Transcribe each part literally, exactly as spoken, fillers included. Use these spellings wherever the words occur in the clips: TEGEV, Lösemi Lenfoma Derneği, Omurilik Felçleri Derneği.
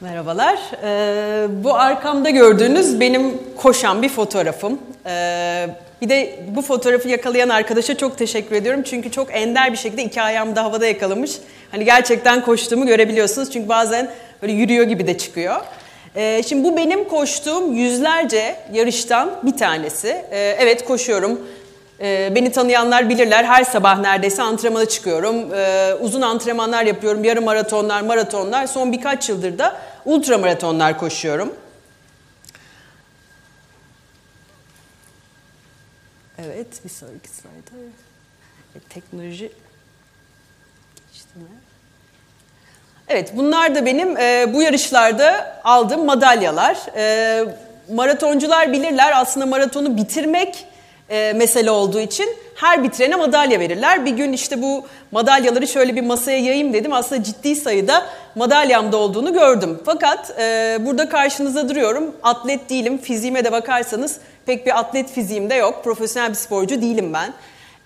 Merhabalar. Ee, bu arkamda gördüğünüz benim koşan bir fotoğrafım. Ee, bir de bu fotoğrafı yakalayan arkadaşa çok teşekkür ediyorum. Çünkü çok ender bir şekilde iki ayağım da havada yakalamış. Hani gerçekten koştuğumu görebiliyorsunuz. Çünkü bazen böyle yürüyor gibi de çıkıyor. Ee, şimdi bu benim koştuğum yüzlerce yarıştan bir tanesi. Ee, evet koşuyorum. Beni tanıyanlar bilirler, her sabah neredeyse antrenmana çıkıyorum. Uzun antrenmanlar yapıyorum, yarım maratonlar, maratonlar. Son birkaç yıldır da ultra maratonlar koşuyorum. Evet, bir sonraki slayda. Teknoloji. Evet, bunlar da benim bu yarışlarda aldığım madalyalar. Maratoncular bilirler, aslında maratonu bitirmek E, mesele olduğu için her bitirene madalya verirler. Bir gün işte bu madalyaları şöyle bir masaya yayayım dedim. Aslında ciddi sayıda madalyamda olduğunu gördüm. Fakat e, burada karşınıza duruyorum. Atlet değilim. Fiziğime de bakarsanız pek bir atlet fiziğim de yok. Profesyonel bir sporcu değilim ben.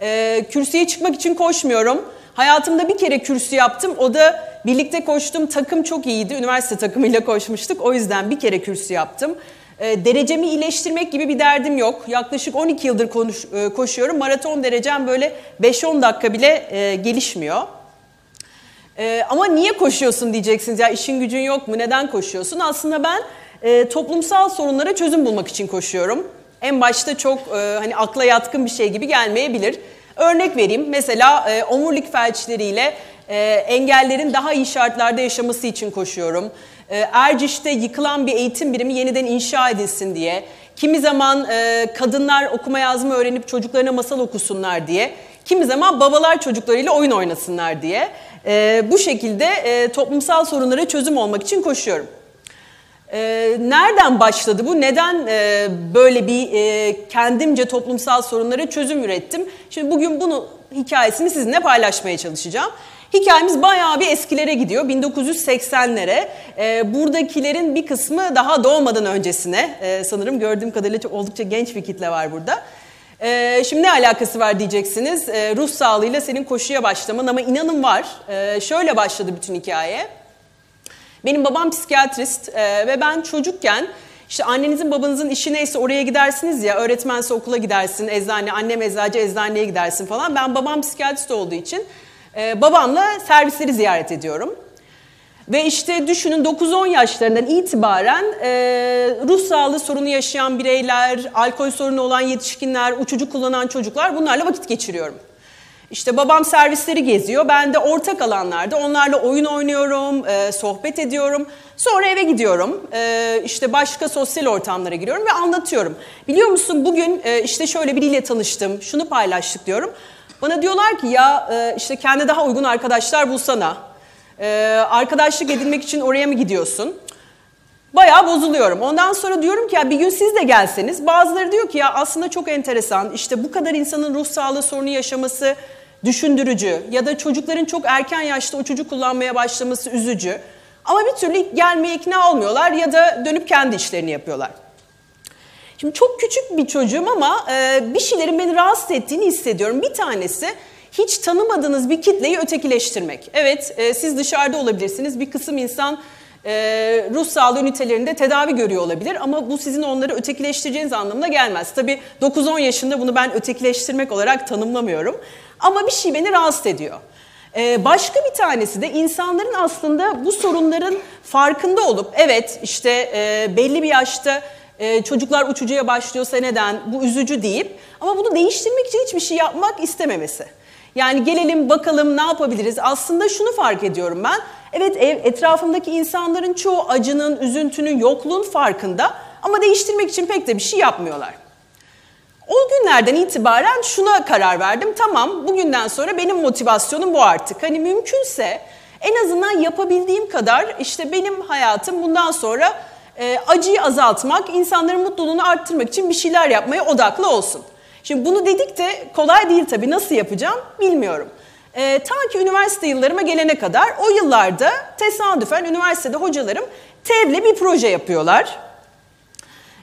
E, kürsüye çıkmak için koşmuyorum. Hayatımda bir kere kürsü yaptım. O da birlikte koştuğum takım çok iyiydi. Üniversite takımıyla koşmuştuk. O yüzden bir kere kürsü yaptım. E, derecemi iyileştirmek gibi bir derdim yok. Yaklaşık on iki yıldır konuş, e, koşuyorum. Maraton derecem böyle beş on dakika bile e, gelişmiyor. E, ama niye koşuyorsun diyeceksiniz. Ya işin gücün yok mu? Neden koşuyorsun? Aslında ben e, toplumsal sorunlara çözüm bulmak için koşuyorum. En başta çok e, hani akla yatkın bir şey gibi gelmeyebilir. Örnek vereyim. Mesela e, omurilik felçleriyle e, engellerin daha iyi şartlarda yaşaması için koşuyorum. Erciş'te yıkılan bir eğitim birimi yeniden inşa edilsin diye, kimi zaman e, kadınlar okuma yazma öğrenip çocuklarına masal okusunlar diye, kimi zaman babalar çocuklarıyla oyun oynasınlar diye e, bu şekilde e, toplumsal sorunlara çözüm olmak için koşuyorum. E, nereden başladı bu? Neden e, böyle bir e, kendimce toplumsal sorunlara çözüm ürettim? Şimdi bugün bunun hikayesini sizinle paylaşmaya çalışacağım. Hikayemiz bayağı bir eskilere gidiyor, bin dokuz yüz seksenlere. E, buradakilerin bir kısmı daha doğmadan öncesine. E, sanırım gördüğüm kadarıyla çok, oldukça genç bir kitle var burada. E, şimdi ne alakası var diyeceksiniz. E, ruh sağlığıyla senin koşuya başlaman, ama inanın var. E, şöyle başladı bütün hikaye. Benim babam psikiyatrist e, ve ben çocukken işte annenizin babanızın işi neyse oraya gidersiniz ya, öğretmense okula gidersin, eczane, annem eczacı eczaneye gidersin falan. Ben babam psikiyatrist olduğu için Ee, babamla servisleri ziyaret ediyorum. Ve işte düşünün dokuz on yaşlarından itibaren e, ruh sağlığı sorunu yaşayan bireyler, alkol sorunu olan yetişkinler, uçucu kullanan çocuklar, bunlarla vakit geçiriyorum. İşte babam servisleri geziyor, ben de ortak alanlarda onlarla oyun oynuyorum, e, sohbet ediyorum. Sonra eve gidiyorum, e, işte başka sosyal ortamlara giriyorum ve anlatıyorum. Biliyor musun bugün e, işte şöyle biriyle tanıştım, şunu paylaştık diyorum. Bana diyorlar ki ya işte kendine daha uygun arkadaşlar bulsana, arkadaşlık edinmek için oraya mı gidiyorsun? Bayağı bozuluyorum. Ondan sonra diyorum ki ya bir gün siz de gelseniz. Bazıları diyor ki ya aslında çok enteresan, işte bu kadar insanın ruh sağlığı sorunu yaşaması düşündürücü ya da çocukların çok erken yaşta uçucu kullanmaya başlaması üzücü. Ama bir türlü gelmeye ikna olmuyorlar ya da dönüp kendi işlerini yapıyorlar. Şimdi çok küçük bir çocuğum ama bir şeylerin beni rahatsız ettiğini hissediyorum. Bir tanesi hiç tanımadığınız bir kitleyi ötekileştirmek. Evet, siz dışarıda olabilirsiniz. Bir kısım insan ruh sağlığı ünitelerinde tedavi görüyor olabilir. Ama bu sizin onları ötekileştireceğiniz anlamına gelmez. Tabii dokuz on yaşında bunu ben ötekileştirmek olarak tanımlamıyorum. Ama bir şey beni rahatsız ediyor. Başka bir tanesi de insanların aslında bu sorunların farkında olup, evet işte belli bir yaşta Ee, çocuklar uçucuya başlıyorsa neden, bu üzücü deyip ama bunu değiştirmek için hiçbir şey yapmak istememesi. Yani gelelim bakalım ne yapabiliriz? Aslında şunu fark ediyorum ben. Evet, ev, etrafımdaki insanların çoğu acının, üzüntünün, yokluğun farkında ama değiştirmek için pek de bir şey yapmıyorlar. O günlerden itibaren şuna karar verdim. Tamam, bugünden sonra benim motivasyonum bu artık. Hani mümkünse en azından yapabildiğim kadar işte benim hayatım bundan sonra acıyı azaltmak, insanların mutluluğunu arttırmak için bir şeyler yapmaya odaklı olsun. Şimdi bunu dedik de kolay değil tabii. Nasıl yapacağım bilmiyorum. E, ta ki üniversite yıllarıma gelene kadar, o yıllarda tesadüfen üniversitede hocalarım TEGEV'le bir proje yapıyorlar.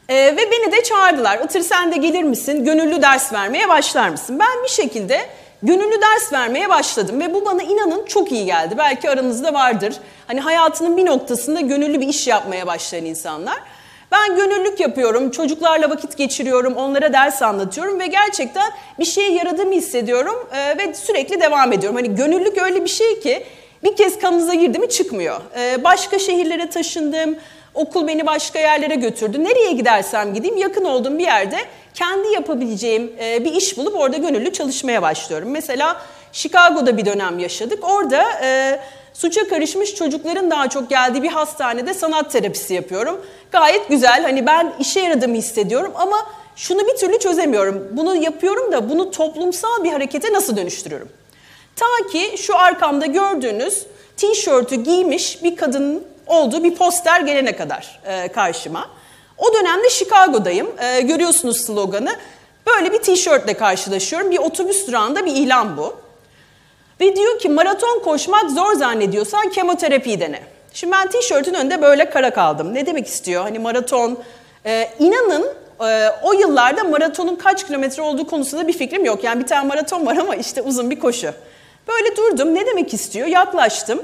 E, ve beni de çağırdılar. Itır sen de gelir misin? Gönüllü ders vermeye başlar mısın? Ben bir şekilde gönüllü ders vermeye başladım ve bu bana inanın çok iyi geldi. Belki aranızda vardır. Hani hayatının bir noktasında gönüllü bir iş yapmaya başlayan insanlar. Ben gönüllülük yapıyorum, çocuklarla vakit geçiriyorum, onlara ders anlatıyorum ve gerçekten bir şeye yaradığımı hissediyorum ve sürekli devam ediyorum. Hani gönüllülük öyle bir şey ki bir kez kanınıza girdi mi çıkmıyor. Başka şehirlere taşındım, okul beni başka yerlere götürdü. Nereye gidersem gideyim yakın olduğum bir yerde kendi yapabileceğim bir iş bulup orada gönüllü çalışmaya başlıyorum. Mesela Chicago'da bir dönem yaşadık. Orada suça karışmış çocukların daha çok geldiği bir hastanede sanat terapisi yapıyorum. Gayet güzel, hani ben işe yaradığımı hissediyorum ama şunu bir türlü çözemiyorum. Bunu yapıyorum da bunu toplumsal bir harekete nasıl dönüştürüyorum? Ta ki şu arkamda gördüğünüz tişörtü giymiş bir kadının olduğu bir poster gelene kadar e, karşıma. O dönemde Chicago'dayım, e, görüyorsunuz sloganı. Böyle bir tişörtle karşılaşıyorum, bir otobüs durağında bir ilan bu. Ve diyor ki maraton koşmak zor zannediyorsan kemoterapiyi dene. Şimdi ben tişörtün önünde böyle kara kaldım. Ne demek istiyor? Hani maraton, e, inanın e, o yıllarda maratonun kaç kilometre olduğu konusunda bir fikrim yok. Yani bir tane maraton var ama işte uzun bir koşu. Böyle durdum, ne demek istiyor? Yaklaştım,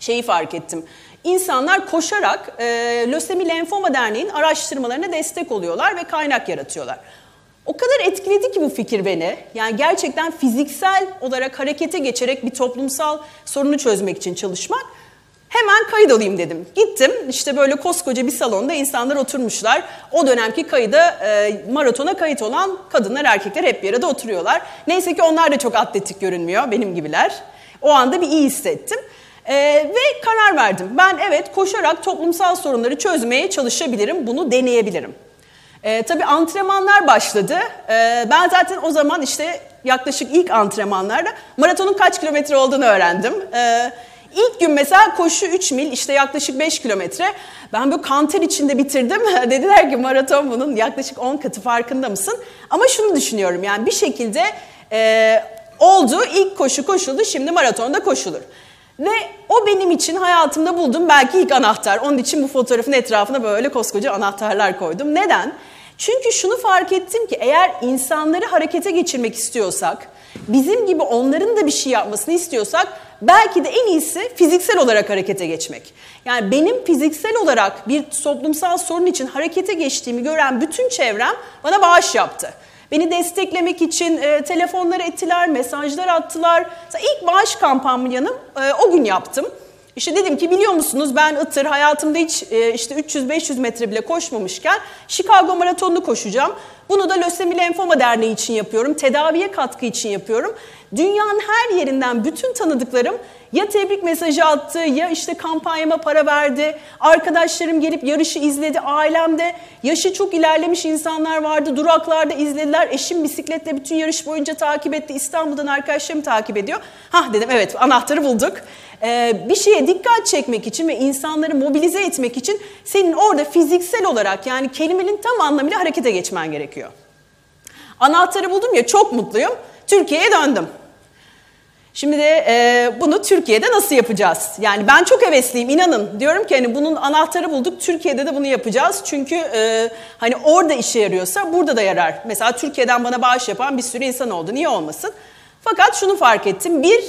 şeyi fark ettim. İnsanlar koşarak e, Lösemi Lenfoma Derneği'nin araştırmalarına destek oluyorlar ve kaynak yaratıyorlar. O kadar etkiledi ki bu fikir beni. Yani gerçekten fiziksel olarak harekete geçerek bir toplumsal sorunu çözmek için çalışmak. Hemen kayıt alayım dedim. Gittim işte böyle koskoca bir salonda insanlar oturmuşlar. O dönemki kayıda e, maratona kayıt olan kadınlar, erkekler hep bir arada oturuyorlar. Neyse ki onlar da çok atletik görünmüyor benim gibiler. O anda bir iyi hissettim. E, ve karar verdim. Ben evet koşarak toplumsal sorunları çözmeye çalışabilirim. Bunu deneyebilirim. E, tabii antrenmanlar başladı. E, ben zaten o zaman işte yaklaşık ilk antrenmanlarda maratonun kaç kilometre olduğunu öğrendim. E, İlk gün mesela koşu üç mil, işte yaklaşık beş kilometre. Ben böyle kan ter içinde bitirdim. Dediler ki maraton bunun yaklaşık on katı, farkında mısın? Ama şunu düşünüyorum, yani bir şekilde e, oldu, ilk koşu koşuldu, şimdi maratonda koşulur. Ve o benim için hayatımda buldum belki ilk anahtar. Onun için bu fotoğrafın etrafına böyle koskoca anahtarlar koydum. Neden? Çünkü şunu fark ettim ki eğer insanları harekete geçirmek istiyorsak, bizim gibi onların da bir şey yapmasını istiyorsak belki de en iyisi fiziksel olarak harekete geçmek. Yani benim fiziksel olarak bir toplumsal sorun için harekete geçtiğimi gören bütün çevrem bana bağış yaptı. Beni desteklemek için e, telefonlar ettiler, mesajlar attılar. Mesela ilk bağış kampanyamı e, o gün yaptım. İşte dedim ki biliyor musunuz ben Itır, hayatımda hiç e, işte üç yüz beş yüz metre bile koşmamışken Chicago Maratonu'nu koşacağım. Bunu da Lösemi Lenfoma Derneği için yapıyorum, tedaviye katkı için yapıyorum. Dünyanın her yerinden bütün tanıdıklarım ya tebrik mesajı attı, ya işte kampanyama para verdi, arkadaşlarım gelip yarışı izledi, ailemde yaşı çok ilerlemiş insanlar vardı, duraklarda izlediler, eşim bisikletle bütün yarış boyunca takip etti, İstanbul'dan arkadaşlarım takip ediyor. Hah dedim, evet anahtarı bulduk. Ee, bir şeye dikkat çekmek için ve insanları mobilize etmek için senin orada fiziksel olarak, yani kelimenin tam anlamıyla harekete geçmen gerekiyor. Anahtarı buldum ya, çok mutluyum, Türkiye'ye döndüm. Şimdi de e, bunu Türkiye'de nasıl yapacağız? Yani ben çok hevesliyim, inanın. Diyorum ki hani bunun anahtarı bulduk, Türkiye'de de bunu yapacağız. Çünkü e, hani orada işe yarıyorsa burada da yarar. Mesela Türkiye'den bana bağış yapan bir sürü insan oldu, niye olmasın? Fakat şunu fark ettim. Bir,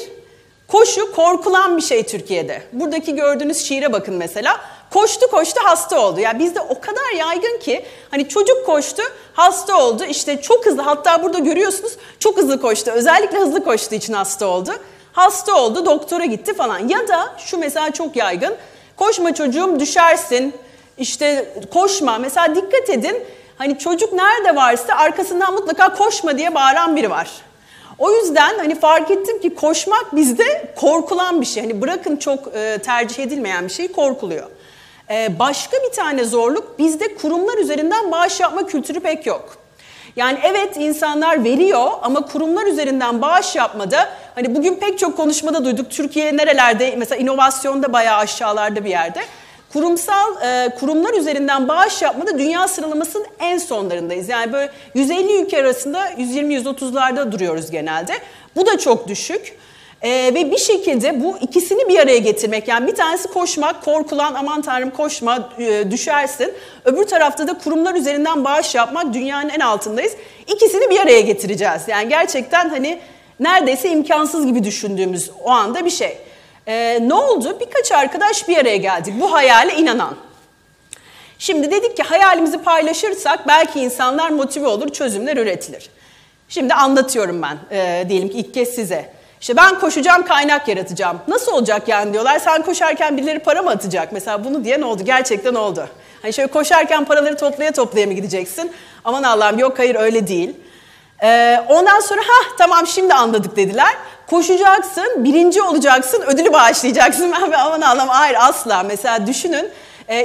koşu korkulan bir şey Türkiye'de. Buradaki gördüğünüz şiire bakın mesela. Koştu koştu hasta oldu. Ya yani bizde o kadar yaygın ki hani çocuk koştu hasta oldu. İşte çok hızlı, hatta burada görüyorsunuz çok hızlı koştu. Özellikle hızlı koştuğu için hasta oldu. Hasta oldu, doktora gitti falan. Ya da şu mesela çok yaygın. Koşma çocuğum, düşersin. İşte koşma. Mesela dikkat edin. Hani çocuk nerede varsa arkasından mutlaka koşma diye bağıran biri var. O yüzden hani fark ettim ki koşmak bizde korkulan bir şey. Hani bırakın çok e, tercih edilmeyen bir şey, korkuluyor. E, başka bir tane zorluk, bizde kurumlar üzerinden bağış yapma kültürü pek yok. Yani evet insanlar veriyor ama kurumlar üzerinden bağış yapmada, hani bugün pek çok konuşmada duyduk, Türkiye nerelerde, mesela inovasyonda bayağı aşağılarda bir yerde. Kurumsal e, kurumlar üzerinden bağış yapmada dünya sıralamasının en sonlarındayız. Yani böyle yüz elli ülke arasında yüz yirmi yüz otuzlarda duruyoruz genelde. Bu da çok düşük. E, ve bir şekilde bu ikisini bir araya getirmek, yani bir tanesi koşmak, korkulan, aman tanrım koşma e, düşersin. Öbür tarafta da kurumlar üzerinden bağış yapmak, dünyanın en altındayız. İkisini bir araya getireceğiz. Yani gerçekten hani neredeyse imkansız gibi düşündüğümüz o anda bir şey. Ee, ne oldu? Birkaç arkadaş bir araya geldi. Bu hayale inanan. Şimdi dedik ki hayalimizi paylaşırsak belki insanlar motive olur, çözümler üretilir. Şimdi anlatıyorum ben ee, diyelim ki ilk kez size. İşte ben koşacağım, kaynak yaratacağım. Nasıl olacak yani diyorlar. Sen koşarken birileri para mı atacak? Mesela bunu diyen oldu. Gerçekten oldu. Hani şöyle koşarken paraları toplaya toplaya mı gideceksin? Aman Allah'ım yok hayır öyle değil. Ee, ondan sonra ha tamam şimdi anladık dediler. Koşacaksın, birinci olacaksın, ödülü bağışlayacaksın. Ben aman Allah'ım hayır asla. Mesela düşünün.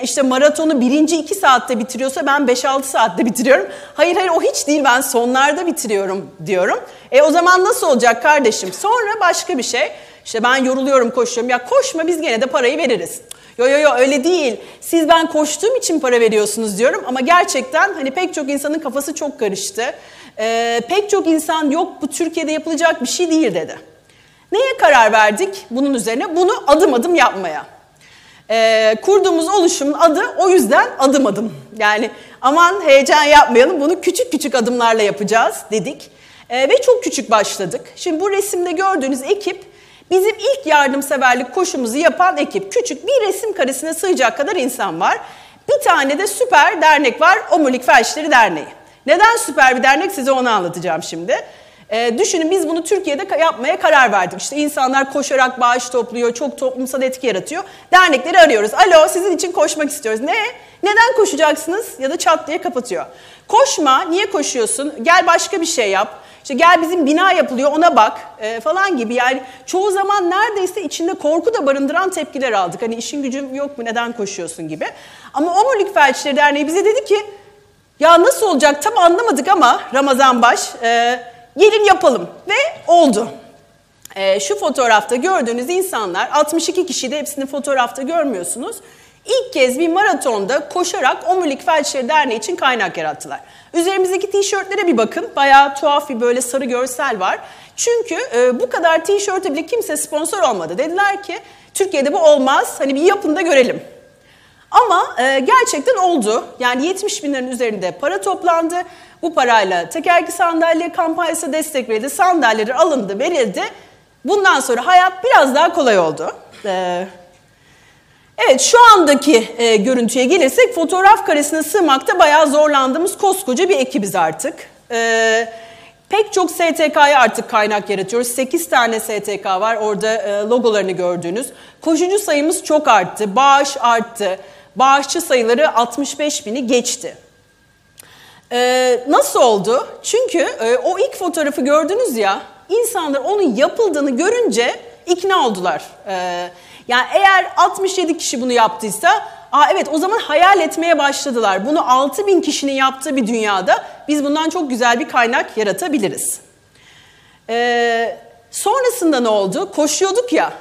İşte maratonu birinci iki saatte bitiriyorsa ben beş altı saatte bitiriyorum. Hayır hayır o hiç değil ben sonlarda bitiriyorum diyorum. E o zaman nasıl olacak kardeşim? Sonra başka bir şey. İşte ben yoruluyorum koşuyorum. Ya koşma biz gene de parayı veririz. Yo yo yo öyle değil. Siz ben koştuğum için para veriyorsunuz diyorum. Ama gerçekten hani pek çok insanın kafası çok karıştı. E, pek çok insan yok bu Türkiye'de yapılacak bir şey değil dedi. Neye karar verdik bunun üzerine? Bunu adım adım yapmaya. Ee, kurduğumuz oluşumun adı o yüzden adım adım. Yani aman heyecan yapmayalım bunu küçük küçük adımlarla yapacağız dedik. Ee, ve çok küçük başladık. Şimdi bu resimde gördüğünüz ekip bizim ilk yardımseverlik koşumuzu yapan ekip. Küçük bir resim karesine sığacak kadar insan var. Bir tane de süper dernek var. Omurilik Felçleri Derneği. Neden süper bir dernek size onu anlatacağım şimdi. Ee, düşünün biz bunu Türkiye'de yapmaya karar verdik. İşte insanlar koşarak bağış topluyor, çok toplumsal etki yaratıyor. Dernekleri arıyoruz. Alo sizin için koşmak istiyoruz. Ne? Neden koşacaksınız? Ya da çat diye kapatıyor. Koşma, niye koşuyorsun? Gel başka bir şey yap. İşte gel bizim bina yapılıyor ona bak e, falan gibi. Yani çoğu zaman neredeyse içinde korku da barındıran tepkiler aldık. Hani işin gücün yok mu neden koşuyorsun gibi. Ama Omurilik Felçleri Derneği bize dedi ki ya nasıl olacak tam anlamadık ama Ramazan baş... E, Gelin yapalım ve oldu. Ee, şu fotoğrafta gördüğünüz insanlar altmış iki kişi de hepsini fotoğrafta görmüyorsunuz. İlk kez bir maratonda koşarak Omurilik Felçleri Derneği için kaynak yarattılar. Üzerimizdeki tişörtlere bir bakın. Bayağı tuhaf bir böyle sarı görsel var. Çünkü e, bu kadar tişörte bile kimse sponsor olmadı. Dediler ki Türkiye'de bu olmaz. Hani bir yapın da görelim. Ama e, gerçekten oldu. Yani yetmiş binlerin üzerinde para toplandı. Bu parayla tekerlekli sandalye kampanyası destek verildi. Sandalyeler alındı, verildi. Bundan sonra hayat biraz daha kolay oldu. Ee, evet şu andaki e, görüntüye gelirsek fotoğraf karesine sığmakta bayağı zorlandığımız koskoca bir ekibiz artık. Ee, pek çok S T K'ya artık kaynak yaratıyoruz. sekiz tane S T K var orada e, logolarını gördüğünüz. Koşucu sayımız çok arttı, bağış arttı. Bağışçı sayıları altmış beş bini geçti. Ee, nasıl oldu? Çünkü e, o ilk fotoğrafı gördünüz ya, insanlar onun yapıldığını görünce ikna oldular. Ee, yani eğer altmış yedi kişi bunu yaptıysa, aa evet o zaman hayal etmeye başladılar. Bunu altı bin kişinin yaptığı bir dünyada biz bundan çok güzel bir kaynak yaratabiliriz. Ee, sonrasında ne oldu? Koşuyorduk ya,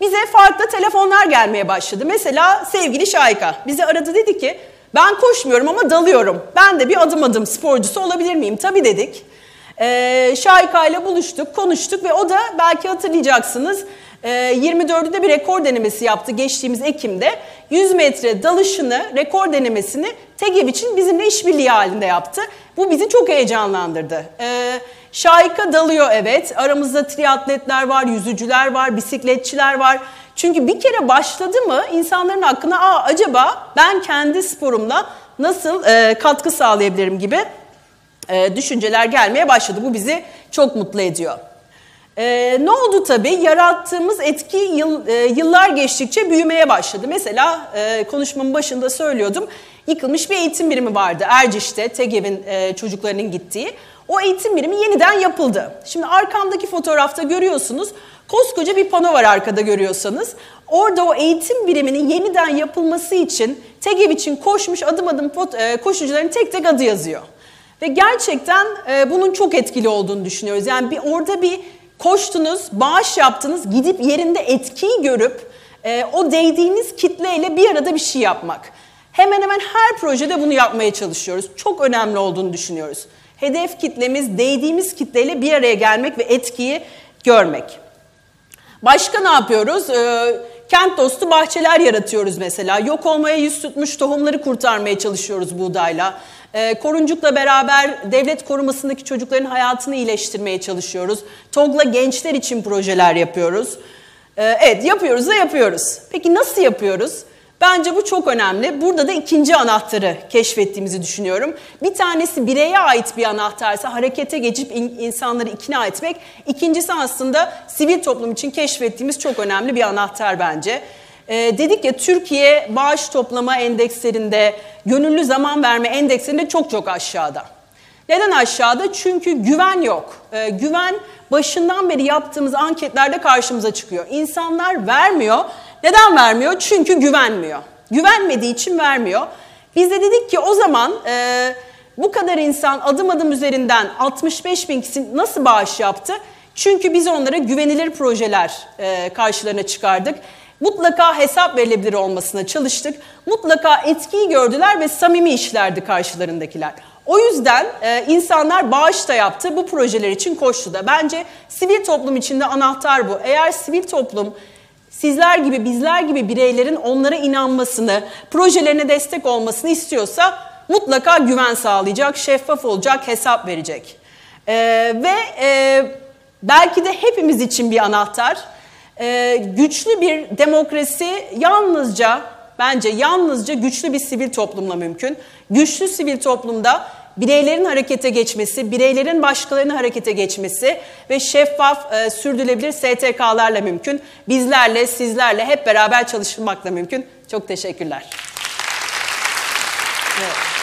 bize farklı telefonlar gelmeye başladı. Mesela sevgili Şayka bizi aradı dedi ki, ben koşmuyorum ama dalıyorum. Ben de bir adım adım sporcusu olabilir miyim? Tabii dedik. Ee, Şayka ile buluştuk, konuştuk ve o da belki hatırlayacaksınız e, yirmi dördünde bir rekor denemesi yaptı geçtiğimiz Ekim'de. yüz metre dalışını, rekor denemesini TEGEV için bizimle işbirliği halinde yaptı. Bu bizi çok heyecanlandırdı. Ee, Şayka dalıyor evet. Aramızda triatletler var, yüzücüler var, bisikletçiler var. Çünkü bir kere başladı mı insanların aklına aa acaba ben kendi sporumla nasıl e, katkı sağlayabilirim gibi e, düşünceler gelmeye başladı. Bu bizi çok mutlu ediyor. E, ne oldu tabii? Yarattığımız etki yıl, e, yıllar geçtikçe büyümeye başladı. Mesela e, konuşmamın başında söylüyordum. Yıkılmış bir eğitim birimi vardı. Erciş'te TEGEV'in e, çocuklarının gittiği. O eğitim birimi yeniden yapıldı. Şimdi arkamdaki fotoğrafta görüyorsunuz. Koskoca bir pano var arkada görüyorsanız. Orada o eğitim biriminin yeniden yapılması için TEGEV için koşmuş adım adım koşucuların tek tek adı yazıyor. Ve gerçekten bunun çok etkili olduğunu düşünüyoruz. Yani bir, orada bir koştunuz, bağış yaptınız, gidip yerinde etkiyi görüp o değdiğiniz kitleyle bir arada bir şey yapmak. Hemen hemen her projede bunu yapmaya çalışıyoruz. Çok önemli olduğunu düşünüyoruz. Hedef kitlemiz, değdiğimiz kitleyle bir araya gelmek ve etkiyi görmek. Başka ne yapıyoruz? Kent dostu bahçeler yaratıyoruz mesela. Yok olmaya yüz tutmuş tohumları kurtarmaya çalışıyoruz buğdayla. E, koruncukla beraber devlet korumasındaki çocukların hayatını iyileştirmeye çalışıyoruz. TOG'la gençler için projeler yapıyoruz. E, evet, yapıyoruz da yapıyoruz. Peki nasıl yapıyoruz? Bence bu çok önemli. Burada da ikinci anahtarı keşfettiğimizi düşünüyorum. Bir tanesi bireye ait bir anahtarsa harekete geçip insanları ikna etmek. İkincisi aslında sivil toplum için keşfettiğimiz çok önemli bir anahtar bence. Ee, dedik ya, Türkiye bağış toplama endekslerinde, gönüllü zaman verme endekslerinde çok çok aşağıda. Neden aşağıda? Çünkü güven yok. Ee, güven başından beri yaptığımız anketlerde karşımıza çıkıyor. İnsanlar vermiyor. Neden vermiyor? Çünkü güvenmiyor. Güvenmediği için vermiyor. Biz de dedik ki o zaman e, bu kadar insan adım adım üzerinden altmış beş bin kişi nasıl bağış yaptı? Çünkü biz onlara güvenilir projeler e, karşılarına çıkardık. Mutlaka hesap verilebilir olmasına çalıştık. Mutlaka etkiyi gördüler ve samimi işlerdi karşılarındakiler. O yüzden e, insanlar bağış da yaptı, bu projeler için koştu da. Bence sivil toplum içinde anahtar bu. Eğer sivil toplum sizler gibi, bizler gibi bireylerin onlara inanmasını, projelerine destek olmasını istiyorsa mutlaka güven sağlayacak, şeffaf olacak, hesap verecek. Ee, ve e, belki de hepimiz için bir anahtar. Ee, güçlü bir demokrasi yalnızca, bence yalnızca güçlü bir sivil toplumla mümkün. Güçlü sivil toplumda bireylerin harekete geçmesi, bireylerin başkalarının harekete geçmesi ve şeffaf, e, sürdürülebilir S T K'larla mümkün. Bizlerle, sizlerle hep beraber çalışmakla mümkün. Çok teşekkürler. Evet.